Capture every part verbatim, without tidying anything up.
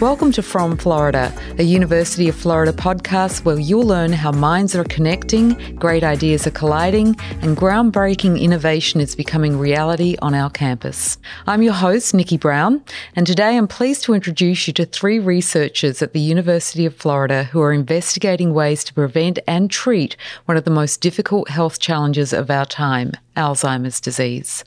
Welcome to From Florida, a University of Florida podcast where you'll learn how minds are connecting, great ideas are colliding, and groundbreaking innovation is becoming reality on our campus. I'm your host, Nicci Brown, and today I'm pleased to introduce you to three researchers at the University of Florida who are investigating ways to prevent and treat one of the most difficult health challenges of our time, Alzheimer's disease.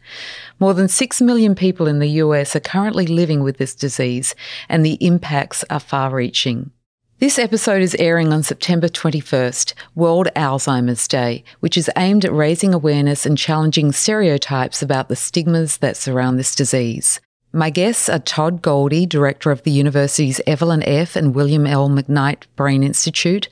More than six million people in the U S are currently living with this disease, and the impacts are far-reaching. This episode is airing on September twenty-first, World Alzheimer's Day, which is aimed at raising awareness and challenging stereotypes about the stigmas that surround this disease. My guests are Todd Golde, Director of the University's Evelyn F. and William L. McKnight Brain Institute,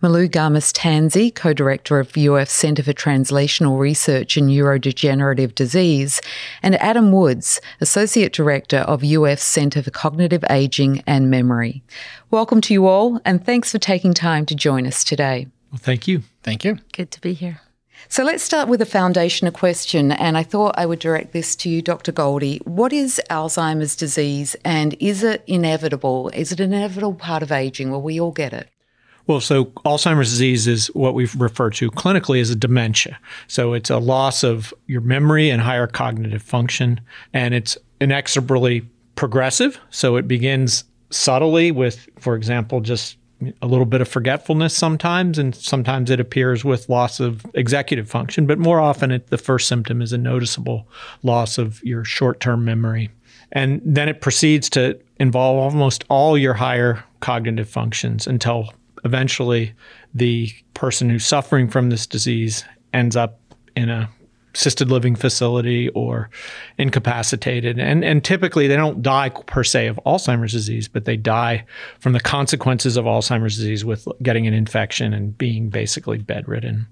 Malú Gámez Tansey, Co-Director of the U F Center for Translational Research in Neurodegenerative Disease, and Adam Woods, Associate Director of U F Center for Cognitive Aging and Memory. Welcome to you all, and thanks for taking time to join us today. Well, thank you. Thank you. Good to be here. So let's start with a foundational question, and I thought I would direct this to you, Doctor Golde. What is Alzheimer's disease, and is it inevitable? Is it an inevitable part of aging? Will we all get it? Well, so Alzheimer's disease is what we refer to clinically as a dementia. So it's a loss of your memory and higher cognitive function, and it's inexorably progressive. So it begins subtly with, for example, just a little bit of forgetfulness sometimes, and sometimes it appears with loss of executive function, but more often it, the first symptom is a noticeable loss of your short-term memory. And then it proceeds to involve almost all your higher cognitive functions until eventually the person who's suffering from this disease ends up in a assisted living facility or incapacitated. And, and typically they don't die per se of Alzheimer's disease, but they die from the consequences of Alzheimer's disease with getting an infection and being basically bedridden.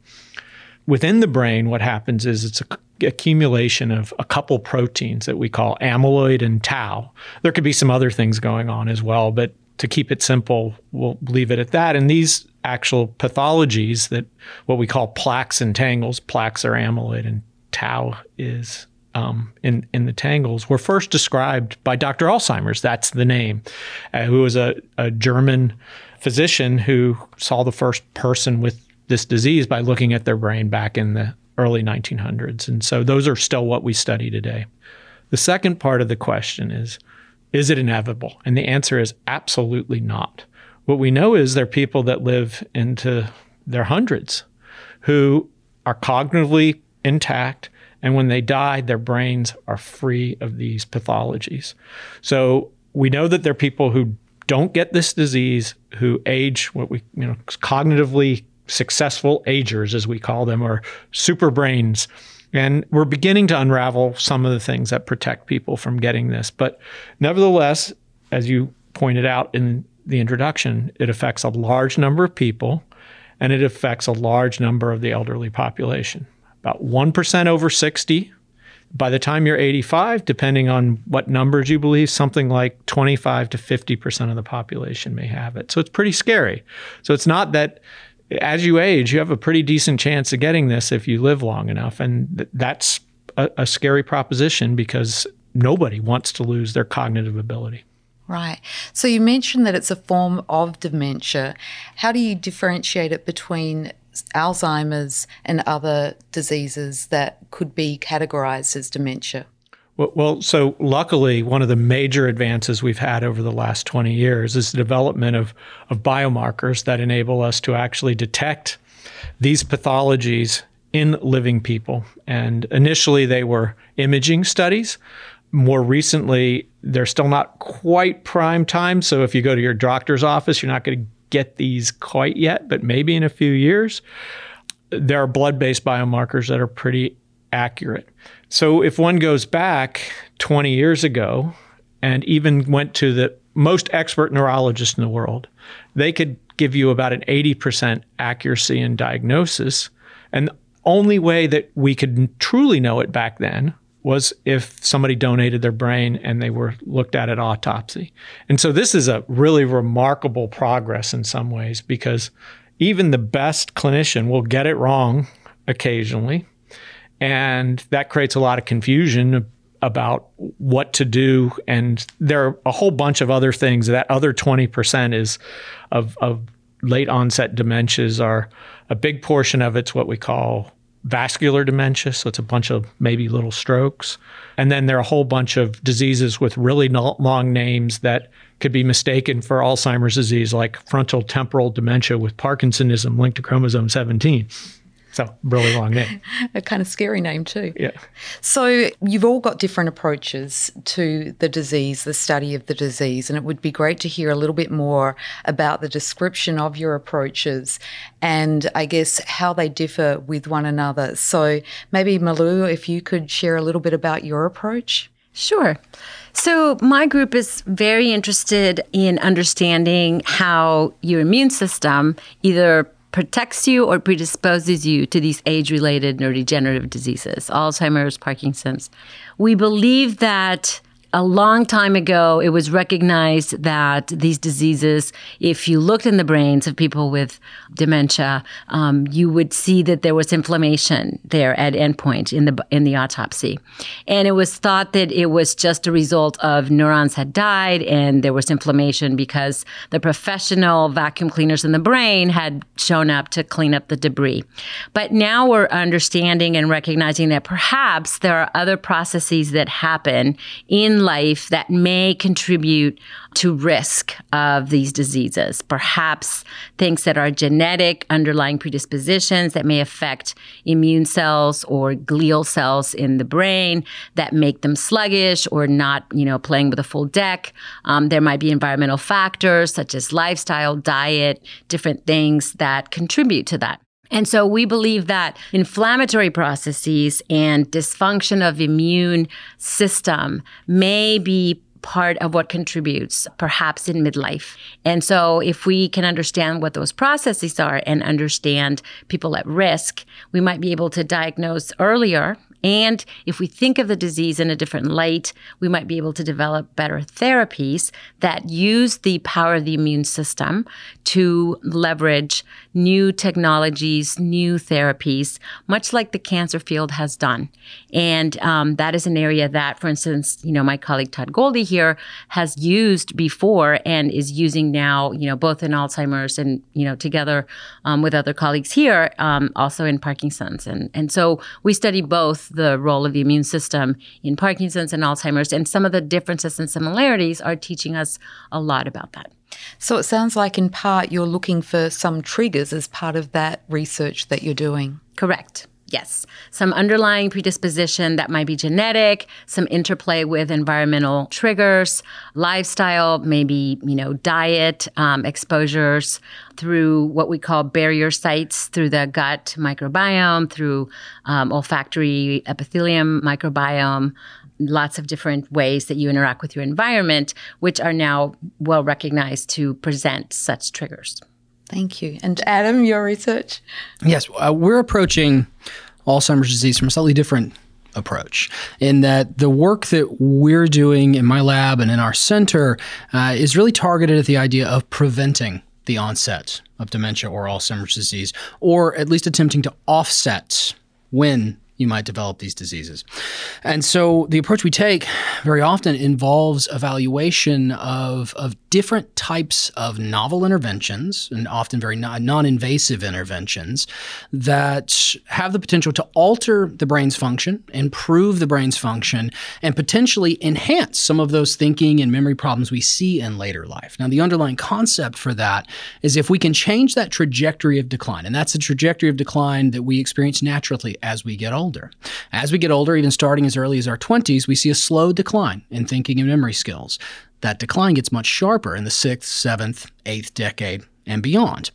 Within the brain, what happens is it's an accumulation of a couple proteins that we call amyloid and tau. There could be some other things going on as well, but to keep it simple, we'll leave it at that. And these actual pathologies that what we call plaques and tangles, plaques are amyloid and tau is um, in, in the tangles, were first described by Doctor Alzheimer's, that's the name, uh, who was a, a German physician who saw the first person with this disease by looking at their brain back in the early nineteen hundreds. And so those are still what we study today. The second part of the question is, is it inevitable? And the answer is absolutely not. What we know is there are people that live into their hundreds who are cognitively intact, and when they die, their brains are free of these pathologies. So we know that there are people who don't get this disease, who age, what we, you know, cognitively successful agers, as we call them, or super brains. And we're beginning to unravel some of the things that protect people from getting this. But nevertheless, as you pointed out in the introduction, it affects a large number of people, and it affects a large number of the elderly population. About one percent over sixty. By the time you're eighty-five, depending on what numbers you believe, something like twenty-five to fifty percent of the population may have it. So it's pretty scary. So it's not that as you age, you have a pretty decent chance of getting this if you live long enough. And th- that's a, a scary proposition because nobody wants to lose their cognitive ability. Right. So you mentioned that it's a form of dementia. How do you differentiate it between Alzheimer's and other diseases that could be categorized as dementia? Well, well, so luckily, one of the major advances we've had over the last twenty years is the development of, of biomarkers that enable us to actually detect these pathologies in living people. And initially, they were imaging studies. More recently, they're still not quite prime time. So if you go to your doctor's office, you're not going to get these quite yet, but maybe in a few years. There are blood-based biomarkers that are pretty accurate. So if one goes back twenty years ago and even went to the most expert neurologist in the world, they could give you about an eighty percent accuracy in diagnosis. And the only way that we could truly know it back then was if somebody donated their brain and they were looked at at autopsy. And so this is a really remarkable progress in some ways because even the best clinician will get it wrong occasionally, and that creates a lot of confusion about what to do. And there are a whole bunch of other things. That other twenty percent is of, of late onset dementias are a big portion of it's what we call vascular dementia. So it's a bunch of maybe little strokes. And then there are a whole bunch of diseases with really long names that could be mistaken for Alzheimer's disease, like frontal temporal dementia with Parkinsonism linked to chromosome seventeen. So really long name. A kind of scary name too. Yeah. So you've all got different approaches to the disease, the study of the disease, and it would be great to hear a little bit more about the description of your approaches and I guess how they differ with one another. So maybe Malú, if you could share a little bit about your approach. Sure. So my group is very interested in understanding how your immune system either protects you or predisposes you to these age-related neurodegenerative diseases, Alzheimer's, Parkinson's. We believe that a long time ago, it was recognized that these diseases, if you looked in the brains of people with dementia, um, you would see that there was inflammation there at endpoint in the in the autopsy. And it was thought that it was just a result of neurons had died and there was inflammation because the professional vacuum cleaners in the brain had shown up to clean up the debris. But now we're understanding and recognizing that perhaps there are other processes that happen in life that may contribute to risk of these diseases, perhaps things that are genetic underlying predispositions that may affect immune cells or glial cells in the brain that make them sluggish or not, you know, playing with a full deck. Um, there might be environmental factors such as lifestyle, diet, different things that contribute to that. And so we believe that inflammatory processes and dysfunction of immune system may be part of what contributes, perhaps in midlife. And so if we can understand what those processes are and understand people at risk, we might be able to diagnose earlier. And if we think of the disease in a different light, we might be able to develop better therapies that use the power of the immune system to leverage new technologies, new therapies, much like the cancer field has done. And um, that is an area that, for instance, you know, my colleague Todd Golde here has used before and is using now, you know, both in Alzheimer's and, you know, together um, with other colleagues here, um, also in Parkinson's. And, and so we study both the role of the immune system in Parkinson's and Alzheimer's, and some of the differences and similarities are teaching us a lot about that. So it sounds like in part you're looking for some triggers as part of that research that you're doing. Correct. Yes. Some underlying predisposition that might be genetic, some interplay with environmental triggers, lifestyle, maybe, you know, diet, um, exposures through what we call barrier sites, through the gut microbiome, through um, olfactory epithelium microbiome, lots of different ways that you interact with your environment, which are now well recognized to present such triggers. Thank you. And Adam, your research? Yes, uh, we're approaching Alzheimer's disease from a slightly different approach in that the work that we're doing in my lab and in our center uh, is really targeted at the idea of preventing the onset of dementia or Alzheimer's disease, or at least attempting to offset when you might develop these diseases. And so the approach we take very often involves evaluation of, of different types of novel interventions, and often very non-invasive interventions that have the potential to alter the brain's function, improve the brain's function, and potentially enhance some of those thinking and memory problems we see in later life. Now, the underlying concept for that is if we can change that trajectory of decline, and that's a trajectory of decline that we experience naturally as we get older. As we get older, even starting as early as our twenties, we see a slow decline in thinking and memory skills. That decline gets much sharper in the sixth, seventh, eighth decade and beyond.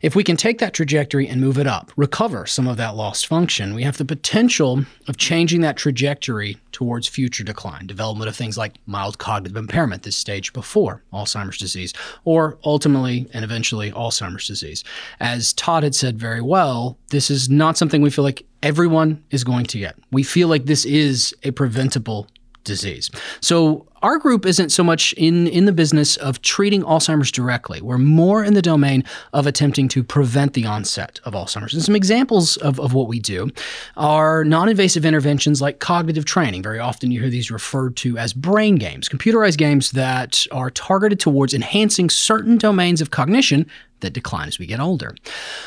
If we can take that trajectory and move it up, recover some of that lost function, we have the potential of changing that trajectory towards future decline, development of things like mild cognitive impairment, this stage before Alzheimer's disease, or ultimately and eventually Alzheimer's disease. As Todd had said very well, this is not something we feel like everyone is going to get. We feel like this is a preventable disease. So Our group isn't so much in, in the business of treating Alzheimer's directly. We're more in the domain of attempting to prevent the onset of Alzheimer's. And some examples of, of what we do are non-invasive interventions like cognitive training. Very often you hear these referred to as brain games, computerized games that are targeted towards enhancing certain domains of cognition that decline as we get older.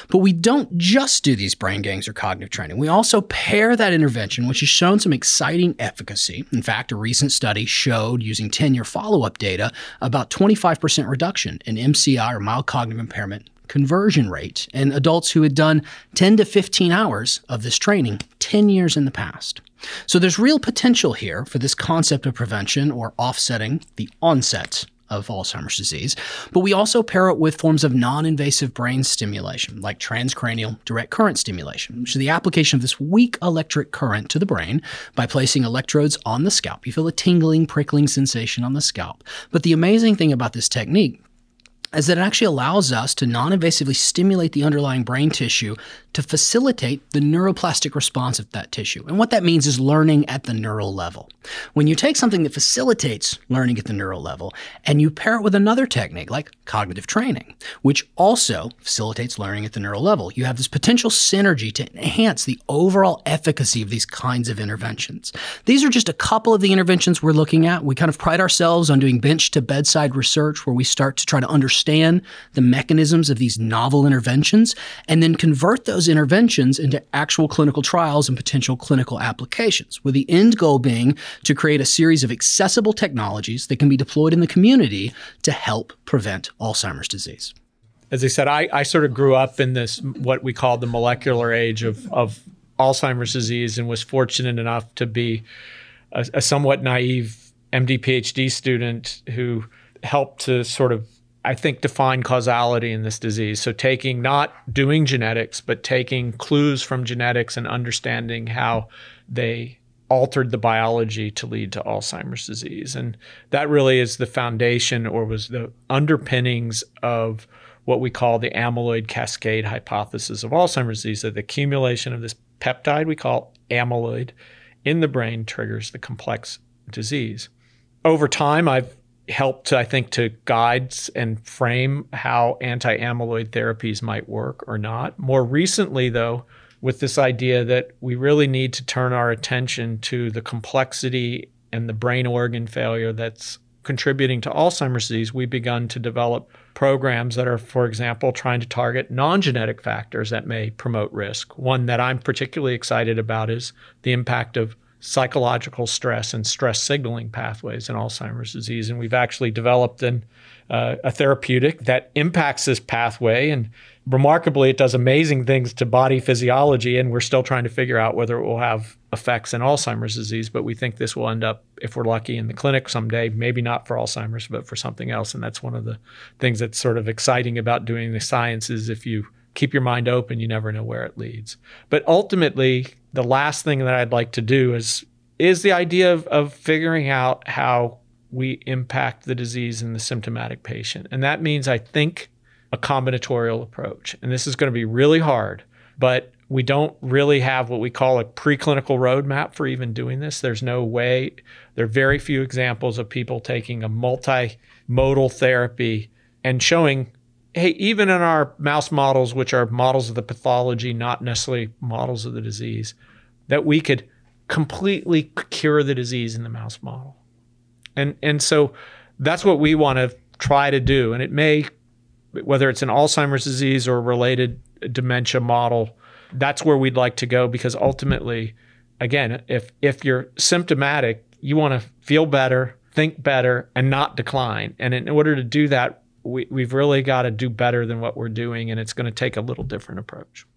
But we don't just do these brain games or cognitive training. We also pair that intervention, which has shown some exciting efficacy. In fact, a recent study showed, using ten-year follow-up data, about twenty-five percent reduction in M C I or mild cognitive impairment conversion rate in adults who had done ten to fifteen hours of this training ten years in the past. So there's real potential here for this concept of prevention or offsetting the onset of Alzheimer's disease, but we also pair it with forms of non-invasive brain stimulation, like transcranial direct current stimulation, which is the application of this weak electric current to the brain by placing electrodes on the scalp. You feel a tingling, prickling sensation on the scalp. But the amazing thing about this technique is that it actually allows us to non-invasively stimulate the underlying brain tissue to facilitate the neuroplastic response of that tissue. And what that means is learning at the neural level. When you take something that facilitates learning at the neural level and you pair it with another technique like cognitive training, which also facilitates learning at the neural level, you have this potential synergy to enhance the overall efficacy of these kinds of interventions. These are just a couple of the interventions we're looking at. We kind of pride ourselves on doing bench-to-bedside research, where we start to try to understand understand the mechanisms of these novel interventions, and then convert those interventions into actual clinical trials and potential clinical applications, with the end goal being to create a series of accessible technologies that can be deployed in the community to help prevent Alzheimer's disease. As I said, I, I sort of grew up in this, what we call the molecular age of, of Alzheimer's disease, and was fortunate enough to be a, a somewhat naive M D P H D student who helped to sort of I think, define causality in this disease. So taking, not doing genetics, but taking clues from genetics and understanding how they altered the biology to lead to Alzheimer's disease. And that really is the foundation, or was the underpinnings of what we call the amyloid cascade hypothesis of Alzheimer's disease, that the accumulation of this peptide we call amyloid in the brain triggers the complex disease. Over time, I've helped, I think, to guide and frame how anti-amyloid therapies might work or not. More recently, though, with this idea that we really need to turn our attention to the complexity and the brain organ failure that's contributing to Alzheimer's disease, we've begun to develop programs that are, for example, trying to target non-genetic factors that may promote risk. One that I'm particularly excited about is the impact of psychological stress and stress signaling pathways in Alzheimer's disease. And we've actually developed an, uh, a therapeutic that impacts this pathway. And remarkably, it does amazing things to body physiology. And we're still trying to figure out whether it will have effects in Alzheimer's disease. But we think this will end up, if we're lucky, in the clinic someday, maybe not for Alzheimer's, but for something else. And that's one of the things that's sort of exciting about doing the science is if you keep your mind open, you never know where it leads. But ultimately, the last thing that I'd like to do is is the idea of, of figuring out how we impact the disease in the symptomatic patient. And that means, I think, a combinatorial approach. And this is going to be really hard, but we don't really have what we call a preclinical roadmap for even doing this. There's no way. There are very few examples of people taking a multimodal therapy and showing, hey, even in our mouse models, which are models of the pathology, not necessarily models of the disease, that we could completely cure the disease in the mouse model. And and so that's what we want to try to do. And it may, whether it's an Alzheimer's disease or a related dementia model, that's where we'd like to go, because ultimately, again, if if you're symptomatic, you want to feel better, think better, and not decline. And in order to do that, We, we've really got to do better than what we're doing, and it's going to take a little different approach.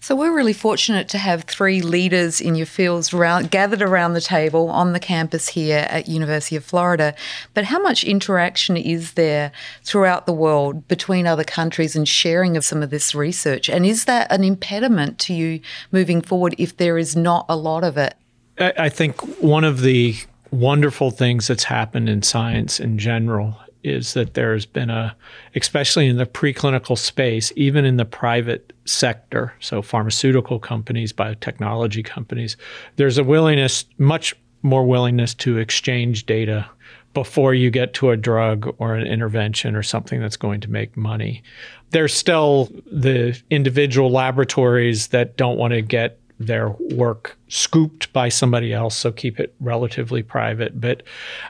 So we're really fortunate to have three leaders in your fields round, gathered around the table on the campus here at University of Florida. But how much interaction is there throughout the world between other countries and sharing of some of this research? And is that an impediment to you moving forward if there is not a lot of it? I, I think one of the wonderful things that's happened in science in general is that there's been a, especially in the preclinical space, even in the private sector, so pharmaceutical companies, biotechnology companies, there's a willingness, much more willingness to exchange data, before you get to a drug or an intervention or something that's going to make money. There's still the individual laboratories that don't want to get their work scooped by somebody else, so keep it relatively private. But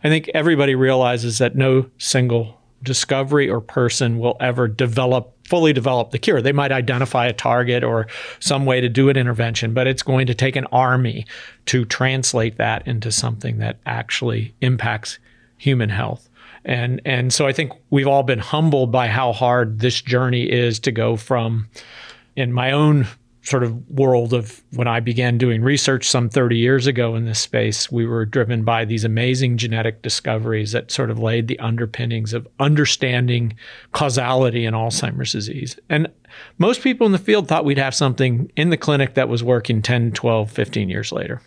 I think everybody realizes that no single discovery or person will ever develop, fully develop the cure. They might identify a target or some way to do an intervention, but it's going to take an army to translate that into something that actually impacts human health. And, and so I think we've all been humbled by how hard this journey is to go from, in my own sort of world of when I began doing research some thirty years ago in this space, we were driven by these amazing genetic discoveries that sort of laid the underpinnings of understanding causality in Alzheimer's disease. And most people in the field thought we'd have something in the clinic that was working ten, twelve, fifteen years later.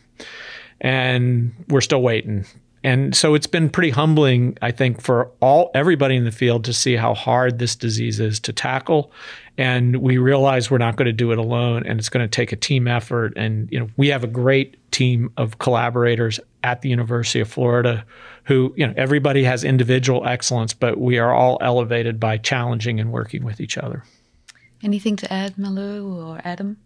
And we're still waiting. And so it's been pretty humbling, I think, for all everybody in the field to see how hard this disease is to tackle. And we realize we're not going to do it alone, and it's going to take a team effort. And you know, we have a great team of collaborators at the University of Florida who, you know, everybody has individual excellence, but we are all elevated by challenging and working with each other. Anything to add, Malú or Adam?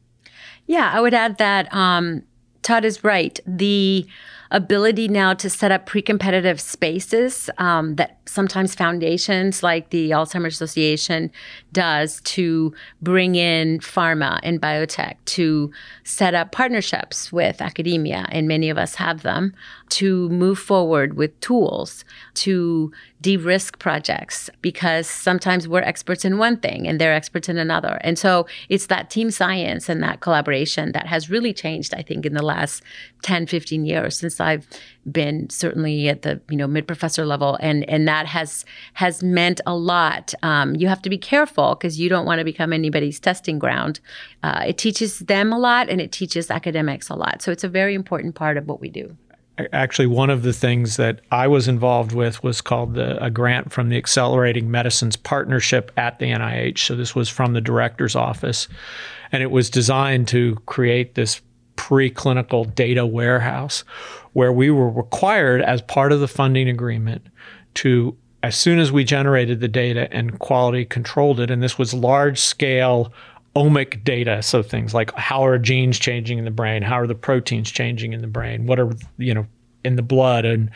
Yeah, I would add that um, Todd is right. The ability now to set up pre-competitive spaces um, that sometimes foundations like the Alzheimer's Association does to bring in pharma and biotech, to set up partnerships with academia, and many of us have them, to move forward with tools to de-risk projects, because sometimes we're experts in one thing and they're experts in another. And so it's that team science and that collaboration that has really changed, I think, in the last ten, fifteen years since I've been certainly at the you know mid-professor level, and and that has has meant a lot. Um, you have to be careful because you don't want to become anybody's testing ground. Uh, it teaches them a lot and it teaches academics a lot. So it's a very important part of what we do. Actually, one of the things that I was involved with was called the, a grant from the Accelerating Medicines Partnership at the N I H. So this was from the director's office, and it was designed to create this preclinical data warehouse where we were required as part of the funding agreement to, as soon as we generated the data and quality controlled it, and this was large scale omic data, so things like how are genes changing in the brain, how are the proteins changing in the brain, what are, you know, in the blood, and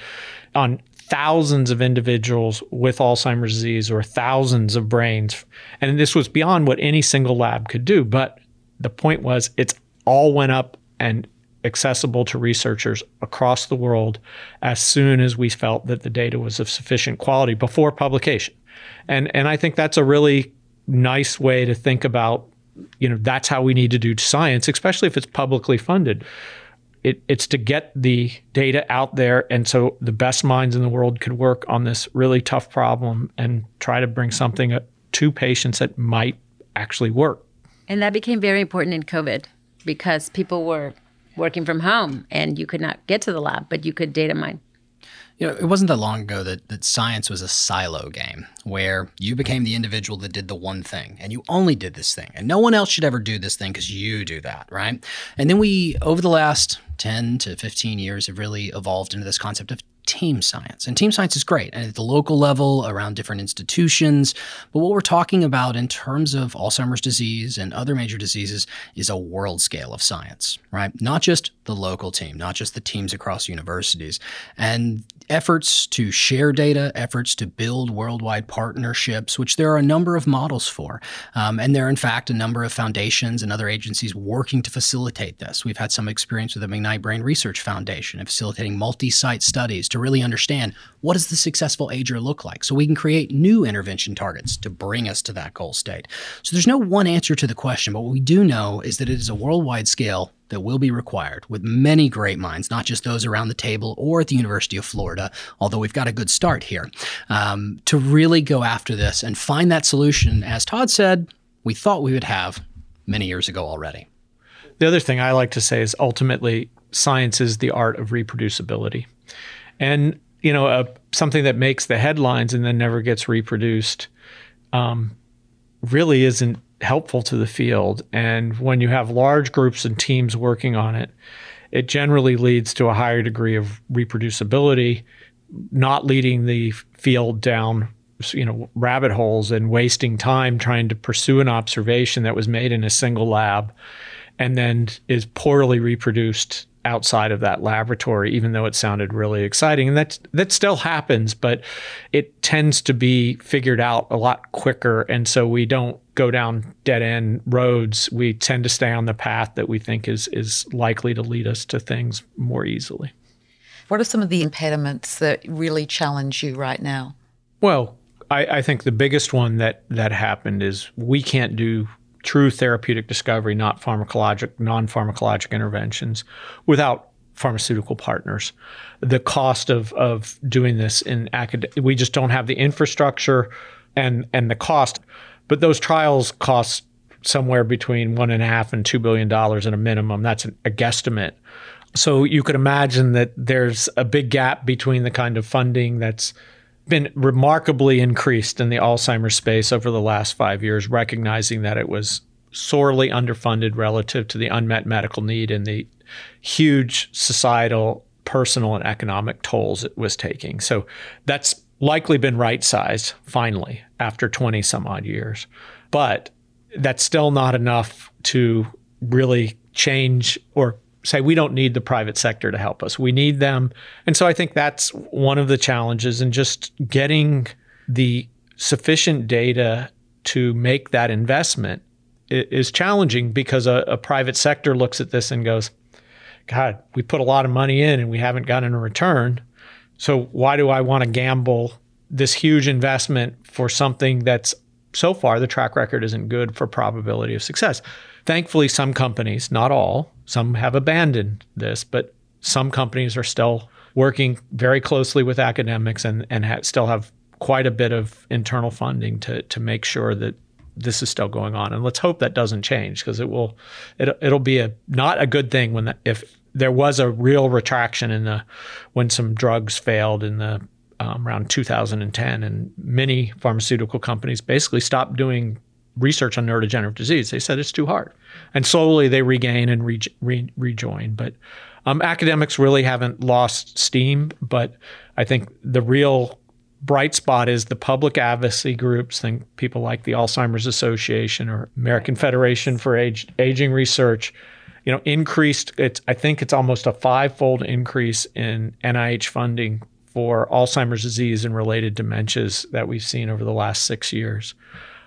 on thousands of individuals with Alzheimer's disease or thousands of brains. And this was beyond what any single lab could do. But the point was, it's all went up and accessible to researchers across the world as soon as we felt that the data was of sufficient quality before publication. And, and I think that's a really nice way to think about, you know, that's how we need to do science, especially if it's publicly funded. It, it's to get the data out there, and so the best minds in the world could work on this really tough problem and try to bring something to patients that might actually work. And that became very important in COVID because people were working from home and you could not get to the lab, but you could data mine. You know, it wasn't that long ago that, that science was a silo game where you became the individual that did the one thing and you only did this thing and no one else should ever do this thing because you do that, right? And then we, over the last ten to fifteen years, have really evolved into this concept of team science. And team science is great and at the local level around different institutions. But what we're talking about in terms of Alzheimer's disease and other major diseases is a world scale of science, right? Not just the local team, not just the teams across universities. And efforts to share data, efforts to build worldwide partnerships, which there are a number of models for. Um, and there are, in fact, a number of foundations and other agencies working to facilitate this. We've had some experience with the McKnight Brain Research Foundation in facilitating multi-site studies to really understand what does the successful ager look like so we can create new intervention targets to bring us to that goal state. So there's no one answer to the question, but what we do know is that it is a worldwide scale that will be required with many great minds, not just those around the table or at the University of Florida, although we've got a good start here, um, to really go after this and find that solution, as Todd said, we thought we would have many years ago already. The other thing I like to say is ultimately science is the art of reproducibility. And, you know, uh, something that makes the headlines and then never gets reproduced um, really isn't helpful to the field. And when you have large groups and teams working on it, it generally leads to a higher degree of reproducibility, not leading the field down, you know, rabbit holes and wasting time trying to pursue an observation that was made in a single lab and then is poorly reproduced outside of that laboratory, even though it sounded really exciting. And that's, that still happens, but it tends to be figured out a lot quicker. And so we don't go down dead-end roads. We tend to stay on the path that we think is, is likely to lead us to things more easily. What are some of the impediments that really challenge you right now? Well, I, I think the biggest one that, that happened is we can't do true therapeutic discovery, not pharmacologic, non-pharmacologic interventions, without pharmaceutical partners. The cost of of doing this in academic, we just don't have the infrastructure and and the cost. But those trials cost somewhere between one and a half and two billion dollars at a minimum. That's an, a guesstimate. So you could imagine that there's a big gap between the kind of funding that's been remarkably increased in the Alzheimer's space over the last five years, recognizing that it was sorely underfunded relative to the unmet medical need and the huge societal, personal, and economic tolls it was taking. So that's likely been right-sized, finally, after twenty some odd years. But that's still not enough to really change or say we don't need the private sector to help us. We need them. And so I think that's one of the challenges, and just getting the sufficient data to make that investment is challenging, because a, a private sector looks at this and goes, God, we put a lot of money in and we haven't gotten a return. So why do I want to gamble this huge investment for something that's so far the track record isn't good for probability of success? Thankfully, some companies, not all, some have abandoned this, but some companies are still working very closely with academics and, and ha- still have quite a bit of internal funding to, to make sure that this is still going on. And let's hope that doesn't change, because it will, it, it'll be a not a good thing when the, if there was a real retraction in the, when some drugs failed in the um, around two thousand ten, and many pharmaceutical companies basically stopped doing research on neurodegenerative disease. They said it's too hard. And slowly they regain and re- re- rejoin. But um, academics really haven't lost steam. But I think the real bright spot is the public advocacy groups, think people like the Alzheimer's Association or American Federation for Age- Aging Research, you know, increased, it's, I think it's almost a five-fold increase in N I H funding for Alzheimer's disease and related dementias that we've seen over the last six years.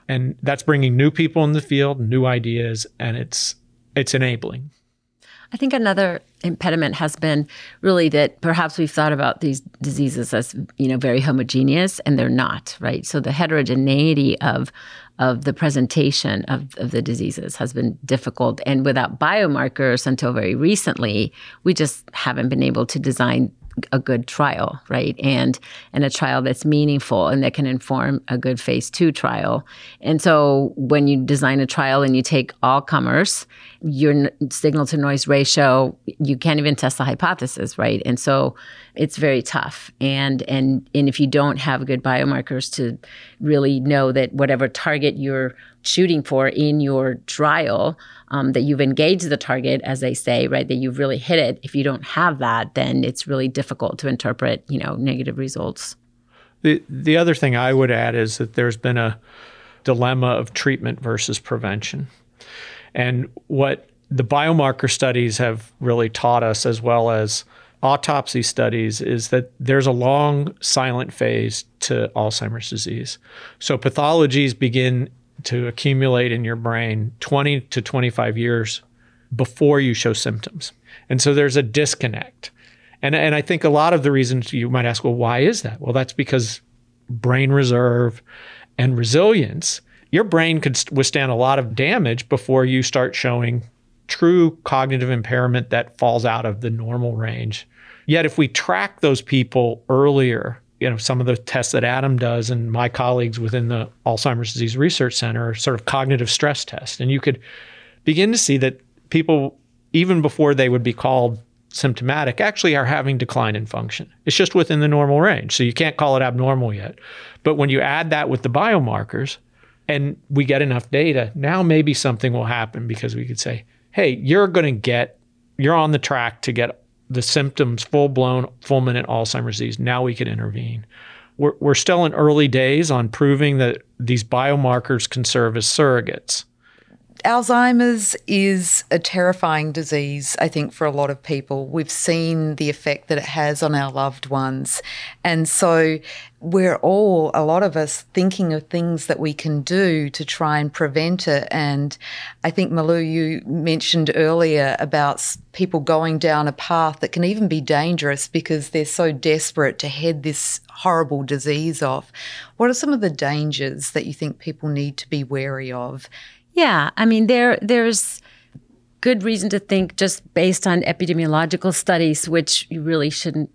And that's bringing new people in the field, new ideas, and it's it's enabling. I think another impediment has been really that perhaps we've thought about these diseases as, you know, very homogeneous, and they're not, right? So the heterogeneity of of the presentation of, of the diseases has been difficult. And without biomarkers until very recently, we just haven't been able to design a good trial, right? And and a trial that's meaningful and that can inform a good phase two trial. And so when you design a trial and you take all comers, your signal to noise ratio, you can't even test the hypothesis, right? And so it's very tough. And and and if you don't have good biomarkers to really know that whatever target you're shooting for in your trial, um, that you've engaged the target, as they say, right, that you've really hit it. If you don't have that, then it's really difficult to interpret, you know, negative results. The the other thing I would add is that there's been a dilemma of treatment versus prevention. And what the biomarker studies have really taught us, as well as autopsy studies, is that there's a long silent phase to Alzheimer's disease. So pathologies begin to accumulate in your brain twenty to twenty-five years before you show symptoms. And so there's a disconnect. And, and I think a lot of the reasons you might ask, well, why is that? Well, that's because brain reserve and resilience, your brain could withstand a lot of damage before you start showing true cognitive impairment that falls out of the normal range. Yet if we track those people earlier, you know, some of the tests that Adam does and my colleagues within the Alzheimer's Disease Research Center are sort of cognitive stress tests. And you could begin to see that people, even before they would be called symptomatic, actually are having decline in function. It's just within the normal range. So you can't call it abnormal yet. But when you add that with the biomarkers and we get enough data, now maybe something will happen, because we could say, hey, you're going to get, you're on the track to get the symptoms, full-blown, fulminant Alzheimer's disease, now we could intervene. We're, we're still in early days on proving that these biomarkers can serve as surrogates. Alzheimer's is a terrifying disease, I think, for a lot of people. We've seen the effect that it has on our loved ones. And so we're all, a lot of us, thinking of things that we can do to try and prevent it. And I think, Malú, you mentioned earlier about people going down a path that can even be dangerous because they're so desperate to head this horrible disease off. What are some of the dangers that you think people need to be wary of? Yeah, I mean, there there's good reason to think, just based on epidemiological studies, which you really shouldn't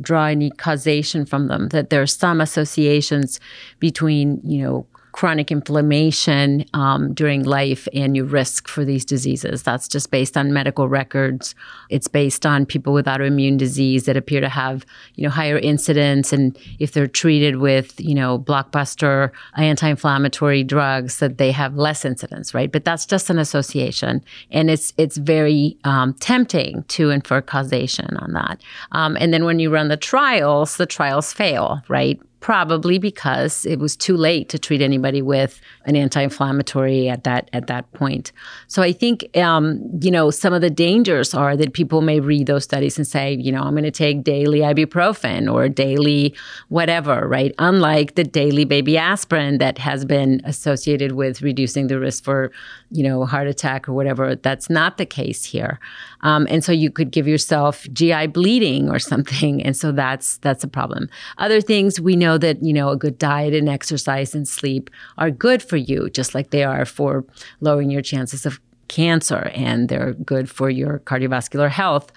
draw any causation from them, that there are some associations between, you know, chronic inflammation um, during life and your risk for these diseases. That's just based on medical records. It's based on people with autoimmune disease that appear to have, you know, higher incidence. And if they're treated with, you know, blockbuster anti-inflammatory drugs, that they have less incidence, right? But that's just an association. And it's it's very um, tempting to infer causation on that. Um, and then when you run the trials, the trials fail, right? Probably because it was too late to treat anybody with an anti-inflammatory at that at that point. So I think, um, you know, some of the dangers are that people may read those studies and say, you know, I'm going to take daily ibuprofen or daily whatever, right? Unlike the daily baby aspirin that has been associated with reducing the risk for, you know, heart attack or whatever. That's not the case here. Um, and so you could give yourself G I bleeding or something. And so that's that's a problem. Other things we know that, you know, a good diet and exercise and sleep are good for you, just like they are for lowering your chances of cancer, and they're good for your cardiovascular health.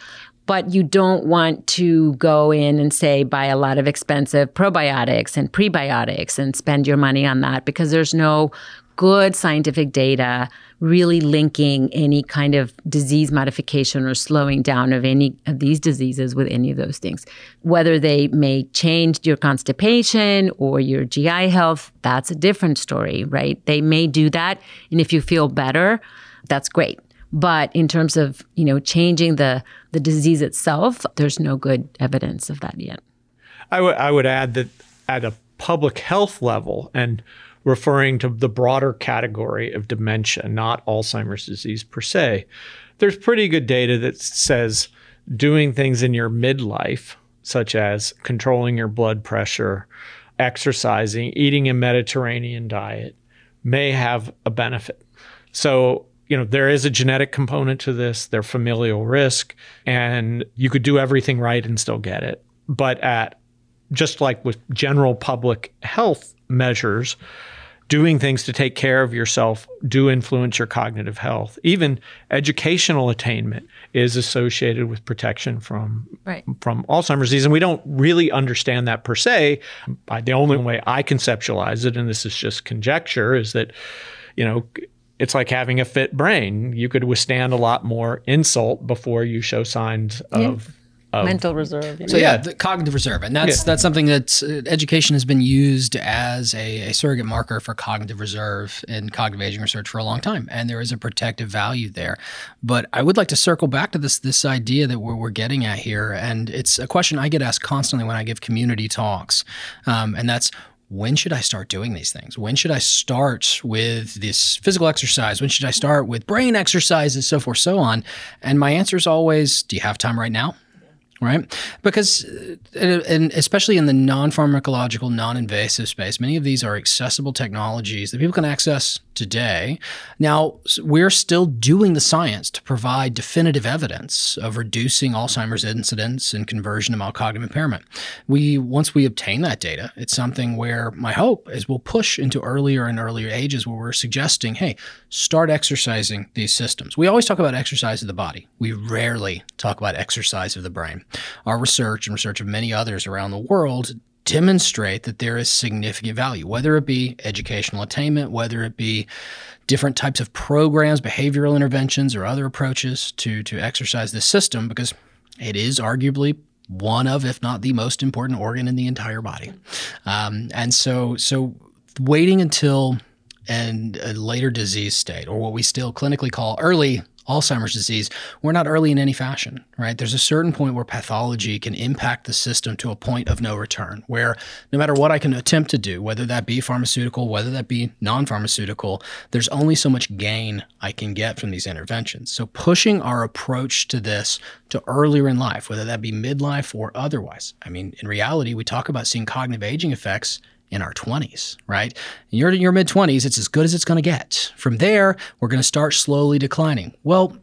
But you don't want to go in and, say, buy a lot of expensive probiotics and prebiotics and spend your money on that, because there's no good scientific data really linking any kind of disease modification or slowing down of any of these diseases with any of those things. Whether they may change your constipation or your G I health, that's a different story, right? They may do that, and if you feel better, that's great. But in terms of, you know, changing the, the disease itself, there's no good evidence of that yet. I, w- I would add that at a public health level, and referring to the broader category of dementia, not Alzheimer's disease per se, there's pretty good data that says doing things in your midlife, such as controlling your blood pressure, exercising, eating a Mediterranean diet, may have a benefit. So, you know, there is a genetic component to this, their familial risk, and you could do everything right and still get it. But at just like with general public health measures, doing things to take care of yourself do influence your cognitive health. Even educational attainment is associated with protection from, right. from Alzheimer's disease. And we don't really understand that per se. I, the only way I conceptualize it, and this is just conjecture, is that, you know, it's like having a fit brain. You could withstand a lot more insult before you show signs yeah. of Um, mental reserve. So yeah, yeah the cognitive reserve. And that's yeah. that's something that's uh, education has been used as a, a surrogate marker for cognitive reserve in cognitive aging research for a long time. And there is a protective value there. But I would like to circle back to this this idea that we're, we're getting at here. And it's a question I get asked constantly when I give community talks. Um, and that's, when should I start doing these things? When should I start with this physical exercise? When should I start with brain exercises, so forth, so on? And my answer is always, do you have time right now? Right? Because, and especially in the non-pharmacological, non-invasive space, many of these are accessible technologies that people can access today. Now, we're still doing the science to provide definitive evidence of reducing Alzheimer's incidence and conversion to mild cognitive impairment. We, once we obtain that data, it's something where my hope is we'll push into earlier and earlier ages where we're suggesting, hey, start exercising these systems. We always talk about exercise of the body. We rarely talk about exercise of the brain. Our research and research of many others around the world demonstrate that there is significant value, whether it be educational attainment, whether it be different types of programs, behavioral interventions, or other approaches to, to exercise this system, because it is arguably one of, if not the most important organ in the entire body. Um, and so, so waiting until and a later disease state, or what we still clinically call early Alzheimer's disease, we're not early in any fashion, right? There's a certain point where pathology can impact the system to a point of no return, where no matter what I can attempt to do, whether that be pharmaceutical, whether that be non-pharmaceutical, there's only so much gain I can get from these interventions. So pushing our approach to this to earlier in life, whether that be midlife or otherwise. I mean, in reality, we talk about seeing cognitive aging effects in our twenties, right? You're in your mid-twenties, it's as good as it's going to get. From there, we're going to start slowly declining. Well,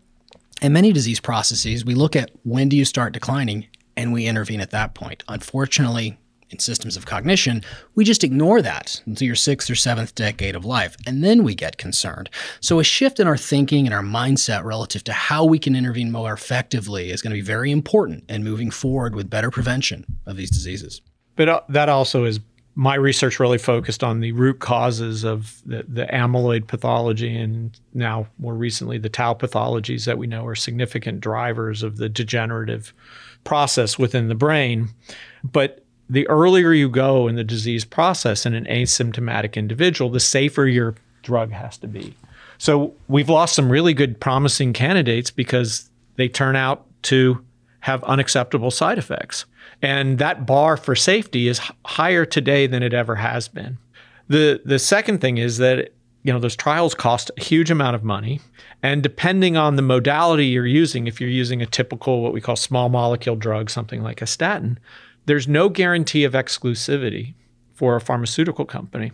in many disease processes, we look at when do you start declining, and we intervene at that point. Unfortunately, in systems of cognition, we just ignore that until your sixth or seventh decade of life, and then we get concerned. So a shift in our thinking and our mindset relative to how we can intervene more effectively is going to be very important in moving forward with better prevention of these diseases. But that also is my research really focused on the root causes of the, the amyloid pathology and now more recently the tau pathologies that we know are significant drivers of the degenerative process within the brain. But the earlier you go in the disease process in an asymptomatic individual, the safer your drug has to be. So we've lost some really good promising candidates because they turn out to have unacceptable side effects. And that bar for safety is higher today than it ever has been. The the second thing is that, you know, those trials cost a huge amount of money. And depending on the modality you're using, if you're using a typical what we call small molecule drug, something like a statin, there's no guarantee of exclusivity for a pharmaceutical company.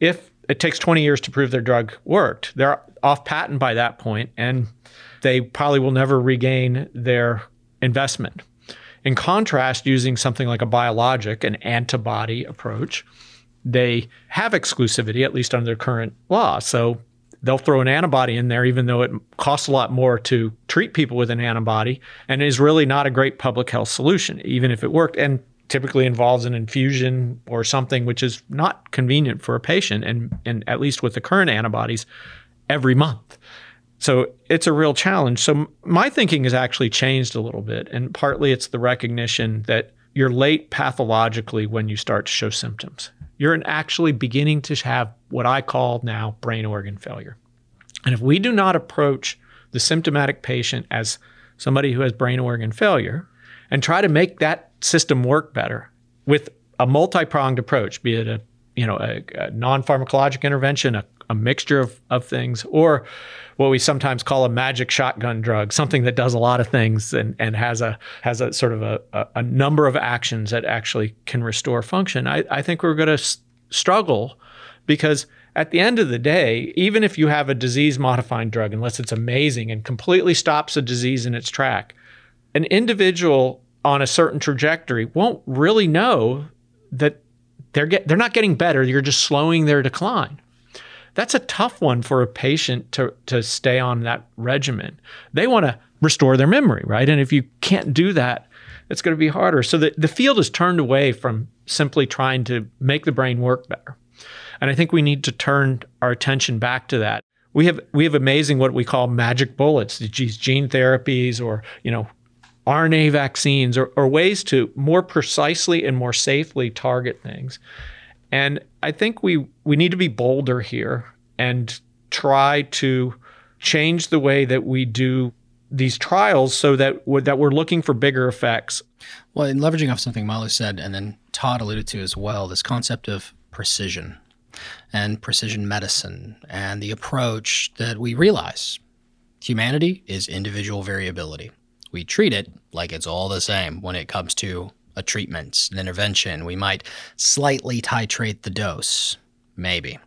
If it takes twenty years to prove their drug worked, they're off patent by that point, and they probably will never regain their investment. In contrast, using something like a biologic, an antibody approach, they have exclusivity, at least under current law. So they'll throw an antibody in there, even though it costs a lot more to treat people with an antibody, and is really not a great public health solution, even if it worked, and typically involves an infusion or something which is not convenient for a patient, and, and at least with the current antibodies, every month. So it's a real challenge. So my thinking has actually changed a little bit, and partly it's the recognition that you're late pathologically when you start to show symptoms. You're actually beginning to have what I call now brain organ failure. And if we do not approach the symptomatic patient as somebody who has brain organ failure and try to make that system work better with a multi-pronged approach, be it a, you know, a, a non-pharmacologic intervention, a a mixture of, of things, or what we sometimes call a magic shotgun drug, something that does a lot of things and, and has a has a sort of a, a number of actions that actually can restore function. I, I think we're going to struggle because at the end of the day, even if you have a disease-modifying drug, unless it's amazing and completely stops a disease in its track, an individual on a certain trajectory won't really know that they're get, they're not getting better. You're just slowing their decline. That's a tough one for a patient to, to stay on that regimen. They want to restore their memory, right? And if you can't do that, it's going to be harder. So the, the field has turned away from simply trying to make the brain work better. And I think we need to turn our attention back to that. We have we have amazing what we call magic bullets, these gene therapies or, you know, R N A vaccines or, or ways to more precisely and more safely target things. And I think we, we need to be bolder here and try to change the way that we do these trials so that we're, that we're looking for bigger effects. Well, in leveraging off something Malú said and then Todd alluded to as well, this concept of precision and precision medicine and the approach that we realize humanity is individual variability. We treat it like it's all the same when it comes to a treatment, an intervention. We might slightly titrate the dose, maybe.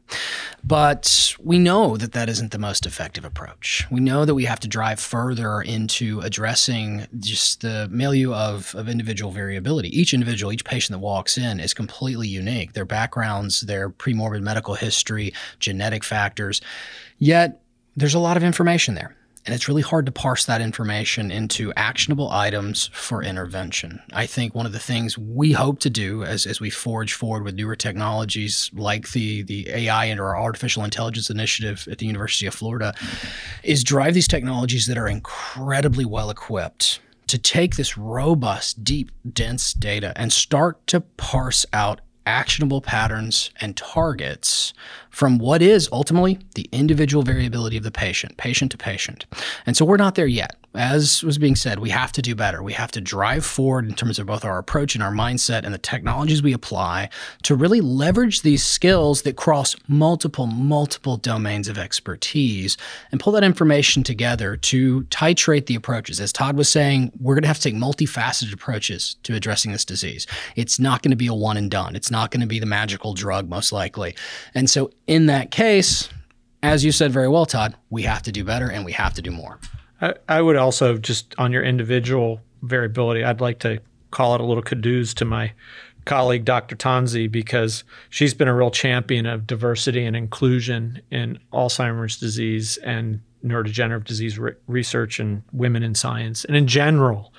But we know that that isn't the most effective approach. We know that we have to drive further into addressing just the milieu of, of individual variability. Each individual, each patient that walks in is completely unique. Their backgrounds, their pre-morbid medical history, genetic factors. Yet there's a lot of information there. And it's really hard to parse that information into actionable items for intervention. I think one of the things we hope to do as, as we forge forward with newer technologies like the, the A I and our artificial intelligence initiative at the University of Florida is drive these technologies that are incredibly well equipped to take this robust, deep, dense data and start to parse out actionable patterns and targets from what is ultimately the individual variability of the patient, patient to patient. And so we're not there yet. As was being said, we have to do better. We have to drive forward in terms of both our approach and our mindset and the technologies we apply to really leverage these skills that cross multiple, multiple domains of expertise and pull that information together to titrate the approaches. As Todd was saying, we're going to have to take multifaceted approaches to addressing this disease. It's not going to be a one and done. It's not going to be the magical drug, most likely. And so in that case, as you said very well, Todd, we have to do better and we have to do more. I, I would also, just on your individual variability, I'd like to call it a little kudos to my colleague, Doctor Tansey, because she's been a real champion of diversity and inclusion in Alzheimer's disease and neurodegenerative disease re- research and women in science. And in general,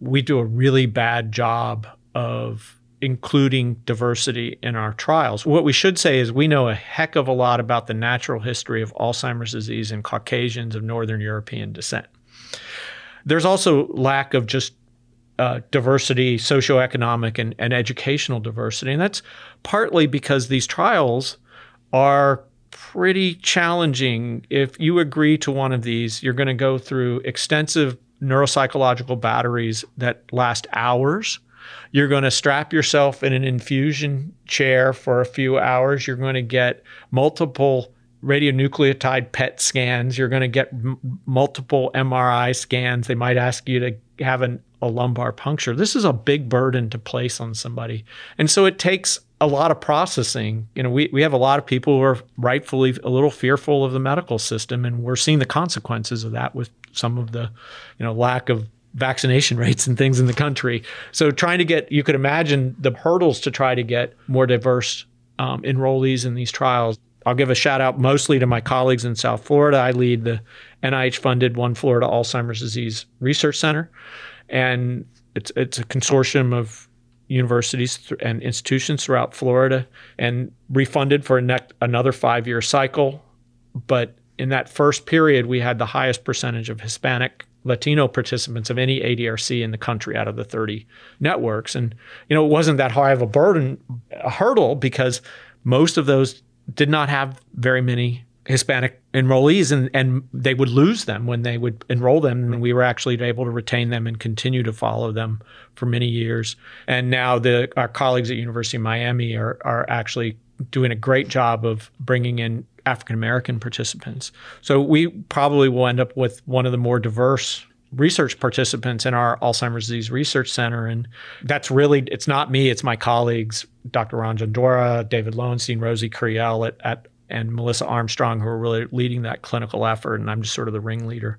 we do a really bad job of including diversity in our trials. What we should say is we know a heck of a lot about the natural history of Alzheimer's disease in Caucasians of Northern European descent. There's also lack of just uh, diversity, socioeconomic and, and educational diversity. And that's partly because these trials are pretty challenging. If you agree to one of these, you're going to go through extensive neuropsychological batteries that last hours. You're going to strap yourself in an infusion chair for a few hours. You're going to get multiple radionuclide P E T scans. You're going to get m- multiple M R I scans. They might ask you to have an, a lumbar puncture. This is a big burden to place on somebody. And so it takes a lot of processing. You know, we, we have a lot of people who are rightfully a little fearful of the medical system, and we're seeing the consequences of that with some of the, you know, lack of vaccination rates and things in the country. So trying to get, you could imagine the hurdles to try to get more diverse um, enrollees in these trials. I'll give a shout out mostly to my colleagues in South Florida. I lead the N I H-funded One Florida Alzheimer's Disease Research Center. And it's it's a consortium of universities th- and institutions throughout Florida, and refunded for a ne- another five-year cycle. But in that first period, we had the highest percentage of Hispanic Latino participants of any A D R C in the country out of the thirty networks. And, you know, it wasn't that high of a burden, a hurdle, because most of those did not have very many Hispanic enrollees, and, and they would lose them when they would enroll them. And we were actually able to retain them and continue to follow them for many years. And now the our colleagues at University of Miami are are actually doing a great job of bringing in African-American participants. So we probably will end up with one of the more diverse research participants in our Alzheimer's Disease Research Center. And that's really, it's not me, it's my colleagues, Doctor Ron Ranjandora, David Lowenstein, Rosie Curiel, at, at, and Melissa Armstrong, who are really leading that clinical effort. And I'm just sort of the ringleader.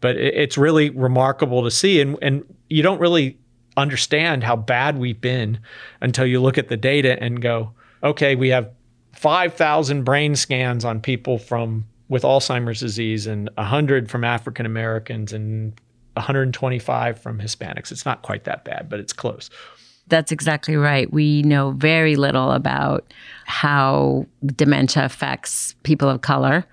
But it, it's really remarkable to see. And, and you don't really understand how bad we've been until you look at the data and go, okay, we have five thousand brain scans on people from with Alzheimer's disease, and one hundred from African Americans, and one hundred twenty-five from Hispanics. It's not quite that bad, but it's close. That's exactly right. We know very little about how dementia affects people of color,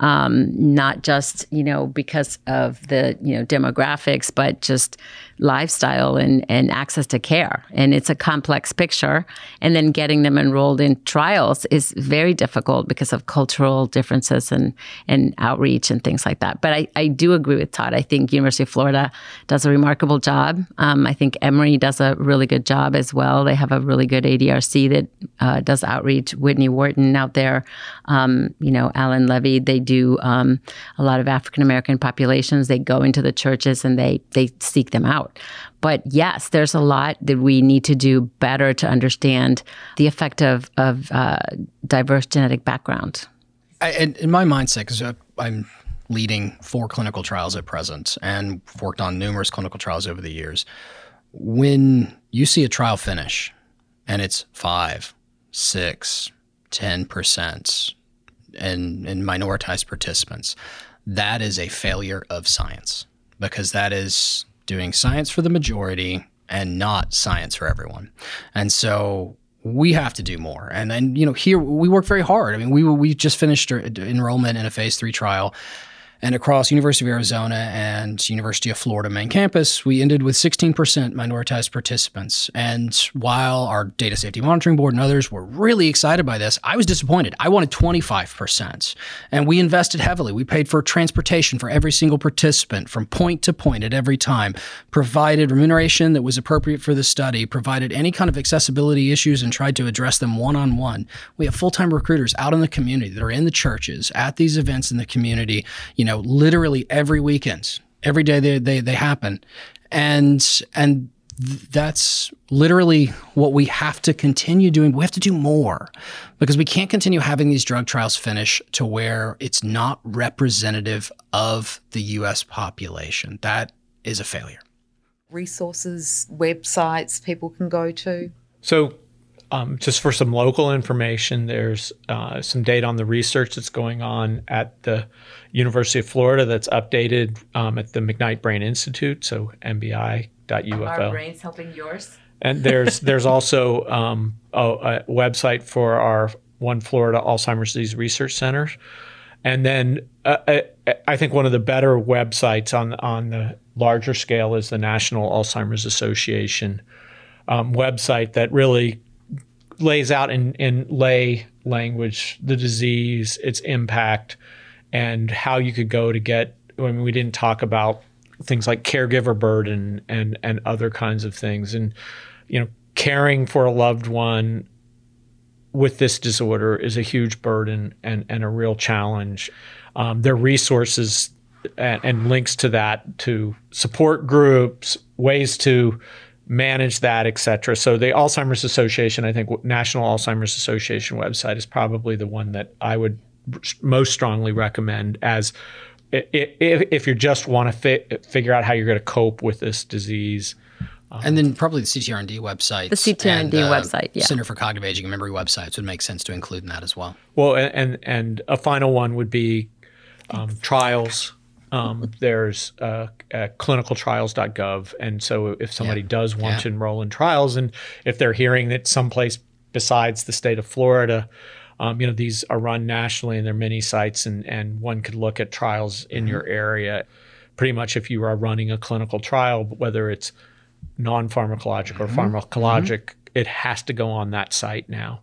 um, not just, you know, because of the, you know, demographics, but just lifestyle and, and access to care. And it's a complex picture. And then getting them enrolled in trials is very difficult because of cultural differences and, and outreach and things like that. But I, I do agree with Todd. I think University of Florida does a remarkable job. Um, I think Emory does a really good job as well. They have a really good A D R C that uh, does outreach. Whitney Wharton out there, um, you know, Alan Levy, they do um, a lot of African-American populations. They go into the churches and they they seek them out. But yes, there's a lot that we need to do better to understand the effect of, of uh, diverse genetic background. I, in my mindset, because I'm leading four clinical trials at present and worked on numerous clinical trials over the years, when you see a trial finish and it's five, six, ten percent and, and minoritized participants, that is a failure of science, because that is doing science for the majority and not science for everyone. And so we have to do more. And then, you know, here we work very hard. I mean, we we just finished enrollment in a phase three trial. And across University of Arizona and University of Florida main campus, we ended with sixteen percent minoritized participants. And while our data safety monitoring board and others were really excited by this, I was disappointed. I wanted twenty-five percent. And we invested heavily. We paid for transportation for every single participant from point to point at every time, provided remuneration that was appropriate for the study, provided any kind of accessibility issues and tried to address them one-on-one. We have full-time recruiters out in the community that are in the churches, at these events in the community, you know, literally every weekend, every day they, they, they happen. And, and th- that's literally what we have to continue doing. We have to do more because we can't continue having these drug trials finish to where it's not representative of the U S population. That is a failure. Resources, websites people can go to. So um, just for some local information, there's uh, some data on the research that's going on at the University of Florida that's updated um, at the McKnight Brain Institute, so m b i dot u f l. Our brain's helping yours. And there's there's also um, a, a website for our One Florida Alzheimer's Disease Research Center. And then uh, I, I think one of the better websites on, on the larger scale is the National Alzheimer's Association um, website that really lays out in, in lay language the disease, its impact, and how you could go to get, I mean, we didn't talk about things like caregiver burden and, and other kinds of things. And, you know, caring for a loved one with this disorder is a huge burden and, and a real challenge. Um, there are resources and, and links to that, to support groups, ways to manage that, et cetera. So the Alzheimer's Association, I think National Alzheimer's Association website is probably the one that I would most strongly recommend as if, if you just want to fi- figure out how you're going to cope with this disease. Um, and then probably the C T R and D website. The C T R and D uh, website, yeah. Center for Cognitive Aging and Memory websites would make sense to include in that as well. Well, and and a final one would be um, trials. Um, there's uh, uh, clinical trials dot gov. And so if somebody yeah. does want yeah. to enroll in trials, and if they're hearing that someplace besides the state of Florida, um, you know, these are run nationally and there are many sites, and, and one could look at trials in mm-hmm. your area. Pretty much if you are running a clinical trial, whether it's non-pharmacologic or mm-hmm. pharmacologic, mm-hmm. it has to go on that site now.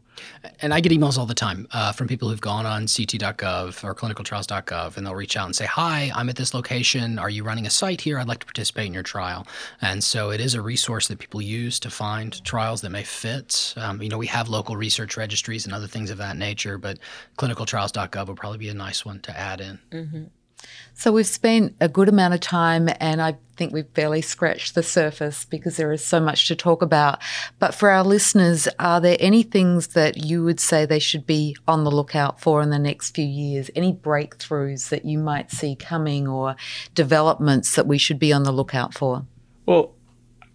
And I get emails all the time uh, from people who've gone on c t dot gov or clinical trials dot gov, and they'll reach out and say, hi, I'm at this location. Are you running a site here? I'd like to participate in your trial. And so it is a resource that people use to find trials that may fit. Um, you know, we have local research registries and other things of that nature, but clinical trials dot gov would probably be a nice one to add in. Mm-hmm. So we've spent a good amount of time, and I think we've barely scratched the surface because there is so much to talk about. But for our listeners, are there any things that you would say they should be on the lookout for in the next few years? Any breakthroughs that you might see coming or developments that we should be on the lookout for? Well,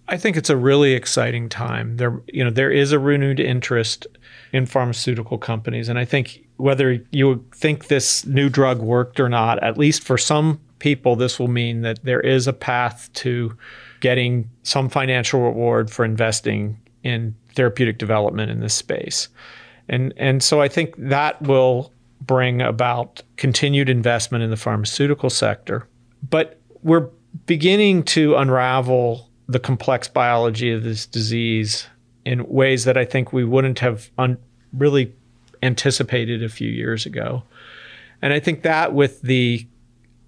I think it's a really exciting time. There, you know, there is a renewed interest in pharmaceutical companies, and I think whether you think this new drug worked or not, at least for some people, this will mean that there is a path to getting some financial reward for investing in therapeutic development in this space. And and so I think that will bring about continued investment in the pharmaceutical sector. But we're beginning to unravel the complex biology of this disease in ways that I think we wouldn't have un- really anticipated a few years ago. And I think that with the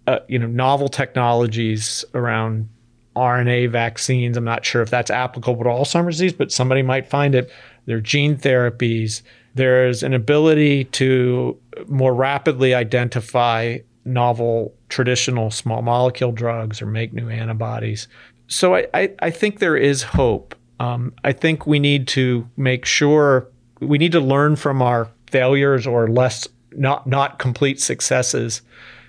uh, you know novel technologies around R N A vaccines, I'm not sure if that's applicable to Alzheimer's disease, but somebody might find it. There are gene therapies. There's an ability to more rapidly identify novel traditional small molecule drugs or make new antibodies. So I, I, I think there is hope. Um, I think we need to make sure we need to learn from our failures or less not not complete successes.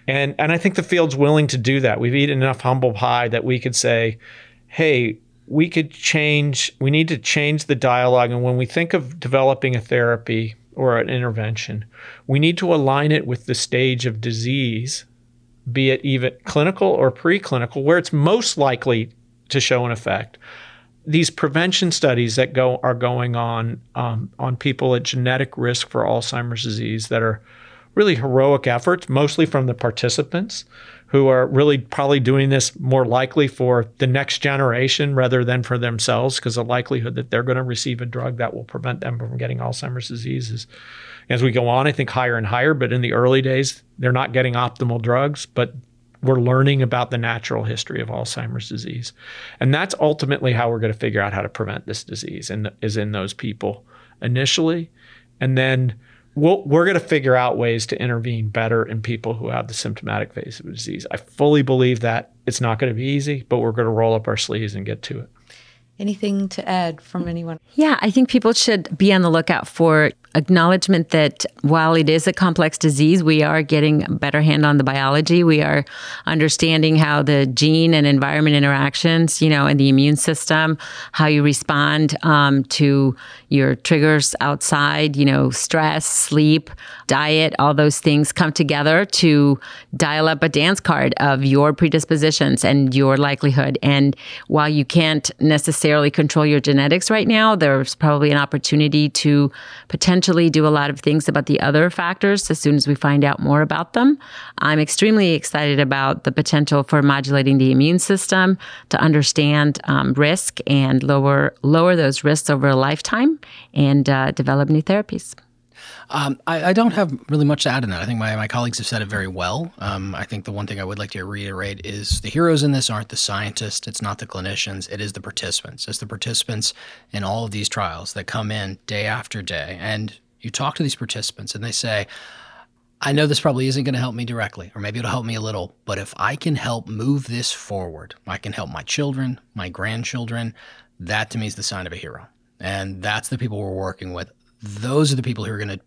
And and I think the field's willing to do that. We've eaten enough humble pie that we could say, hey, we could change, we need to change the dialogue. And when we think of developing a therapy or an intervention, we need to align it with the stage of disease, be it even clinical or preclinical, where it's most likely to show an effect. These prevention studies that go are going on um, on people at genetic risk for Alzheimer's disease that are really heroic efforts, mostly from the participants, who are really probably doing this more likely for the next generation rather than for themselves, because the likelihood that they're going to receive a drug that will prevent them from getting Alzheimer's disease is, as we go on, I think higher and higher. But in the early days, they're not getting optimal drugs, but we're learning about the natural history of Alzheimer's disease. And that's ultimately how we're going to figure out how to prevent this disease, and is in those people initially. And then We'll, we're going to figure out ways to intervene better in people who have the symptomatic phase of the disease. I fully believe that. It's not going to be easy, but we're going to roll up our sleeves and get to it. Anything to add from anyone? Yeah, I think people should be on the lookout for acknowledgement that while it is a complex disease, we are getting a better hand on the biology. We are understanding how the gene and environment interactions, you know, and the immune system, how you respond um, to your triggers outside, you know, stress, sleep, diet, all those things come together to dial up a dance card of your predispositions and your likelihood. And while you can't necessarily control your genetics right now, there's probably an opportunity to potentially do a lot of things about the other factors as soon as we find out more about them. I'm extremely excited about the potential for modulating the immune system to understand um, risk and lower lower those risks over a lifetime and uh, develop new therapies. Um, I, I don't have really much to add in that. I think my, my colleagues have said it very well. Um, I think the one thing I would like to reiterate is the heroes in this aren't the scientists. It's not the clinicians. It is the participants. It's the participants in all of these trials that come in day after day. And you talk to these participants and they say, I know this probably isn't going to help me directly, or maybe it'll help me a little, but if I can help move this forward, I can help my children, my grandchildren, that to me is the sign of a hero. And that's the people we're working with. Those are the people who are going to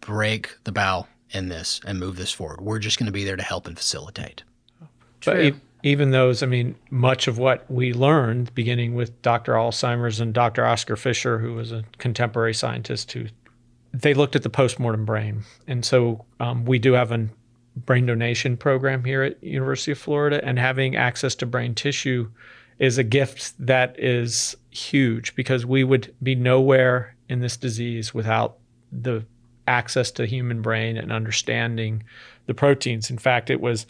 break the bow in this and move this forward. We're just going to be there to help and facilitate. But e even those, I mean, much of what we learned, beginning with Doctor Alzheimer's and Doctor Oscar Fisher, who was a contemporary scientist, who they looked at the postmortem brain. And so um, we do have a brain donation program here at University of Florida, and having access to brain tissue is a gift that is huge, because we would be nowhere in this disease without the access to the human brain and understanding the proteins. In fact, it was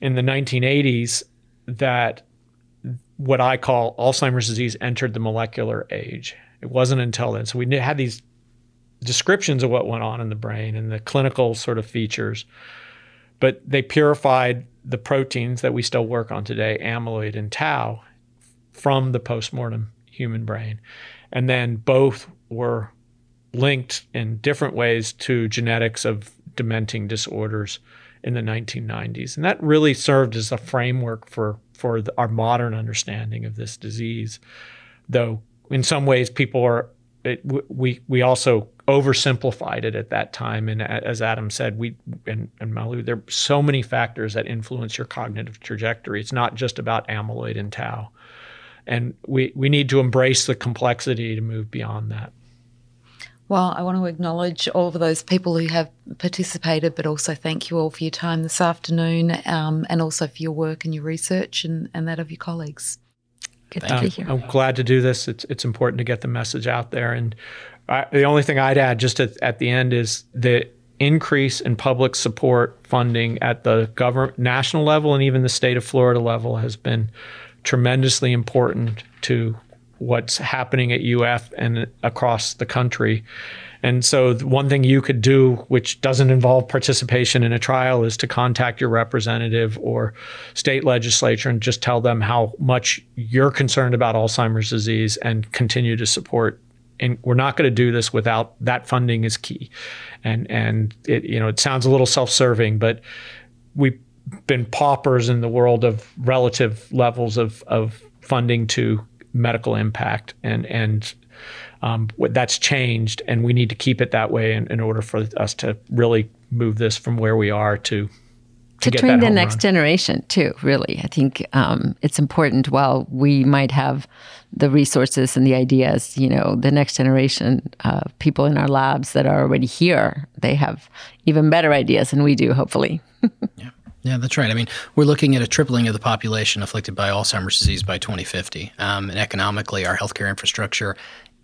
in the nineteen eighties that what I call Alzheimer's disease entered the molecular age. It wasn't until then. So we had these descriptions of what went on in the brain and the clinical sort of features, but they purified the proteins that we still work on today, amyloid and tau, from the postmortem human brain. And then both were linked in different ways to genetics of dementing disorders in the nineteen nineties. And that really served as a framework for, for the, our modern understanding of this disease. Though in some ways people are, it, we, we also oversimplified it at that time. And as Adam said, we and, and Malú, there are so many factors that influence your cognitive trajectory. It's not just about amyloid and tau. And we, we need to embrace the complexity to move beyond that. Well, I want to acknowledge all of those people who have participated, but also thank you all for your time this afternoon, um, and also for your work and your research and, and that of your colleagues. Good to be here. I'm glad to do this. It's, it's important to get the message out there. And I, the only thing I'd add just at, at the end is the increase in public support funding at the government, national level and even the state of Florida level has been tremendously important to what's happening at U F and across the country. And so the one thing you could do, which doesn't involve participation in a trial, is to contact your representative or state legislature and just tell them how much you're concerned about Alzheimer's disease and continue to support. And we're not going to do this without that funding is key. And and it, you know, it sounds a little self-serving, but we been paupers in the world of relative levels of, of funding to medical impact. And, and um, that's changed, and we need to keep it that way in, in order for us to really move this from where we are to To, to train the next run. generation too, really. I think um, it's important. While we might have the resources and the ideas, you know, the next generation of uh, people in our labs that are already here, they have even better ideas than we do, hopefully. Yeah. Yeah, that's right. I mean, we're looking at a tripling of the population afflicted by Alzheimer's disease by twenty fifty. Um, and economically, our healthcare infrastructure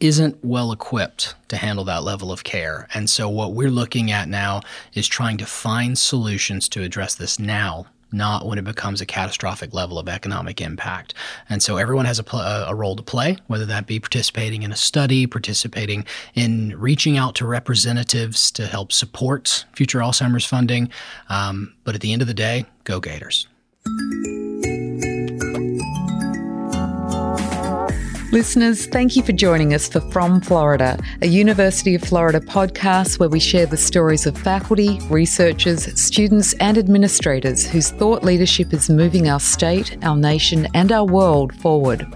isn't well equipped to handle that level of care. And so what we're looking at now is trying to find solutions to address this now, not when it becomes a catastrophic level of economic impact. And so everyone has a, pl a role to play, whether that be participating in a study, participating in reaching out to representatives to help support future Alzheimer's funding. Um, but at the end of the day, go Gators. Listeners, thank you for joining us for From Florida, a University of Florida podcast where we share the stories of faculty, researchers, students, and administrators whose thought leadership is moving our state, our nation, and our world forward.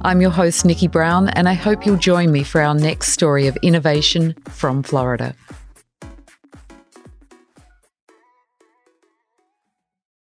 I'm your host, Nicci Brown, and I hope you'll join me for our next story of innovation from Florida.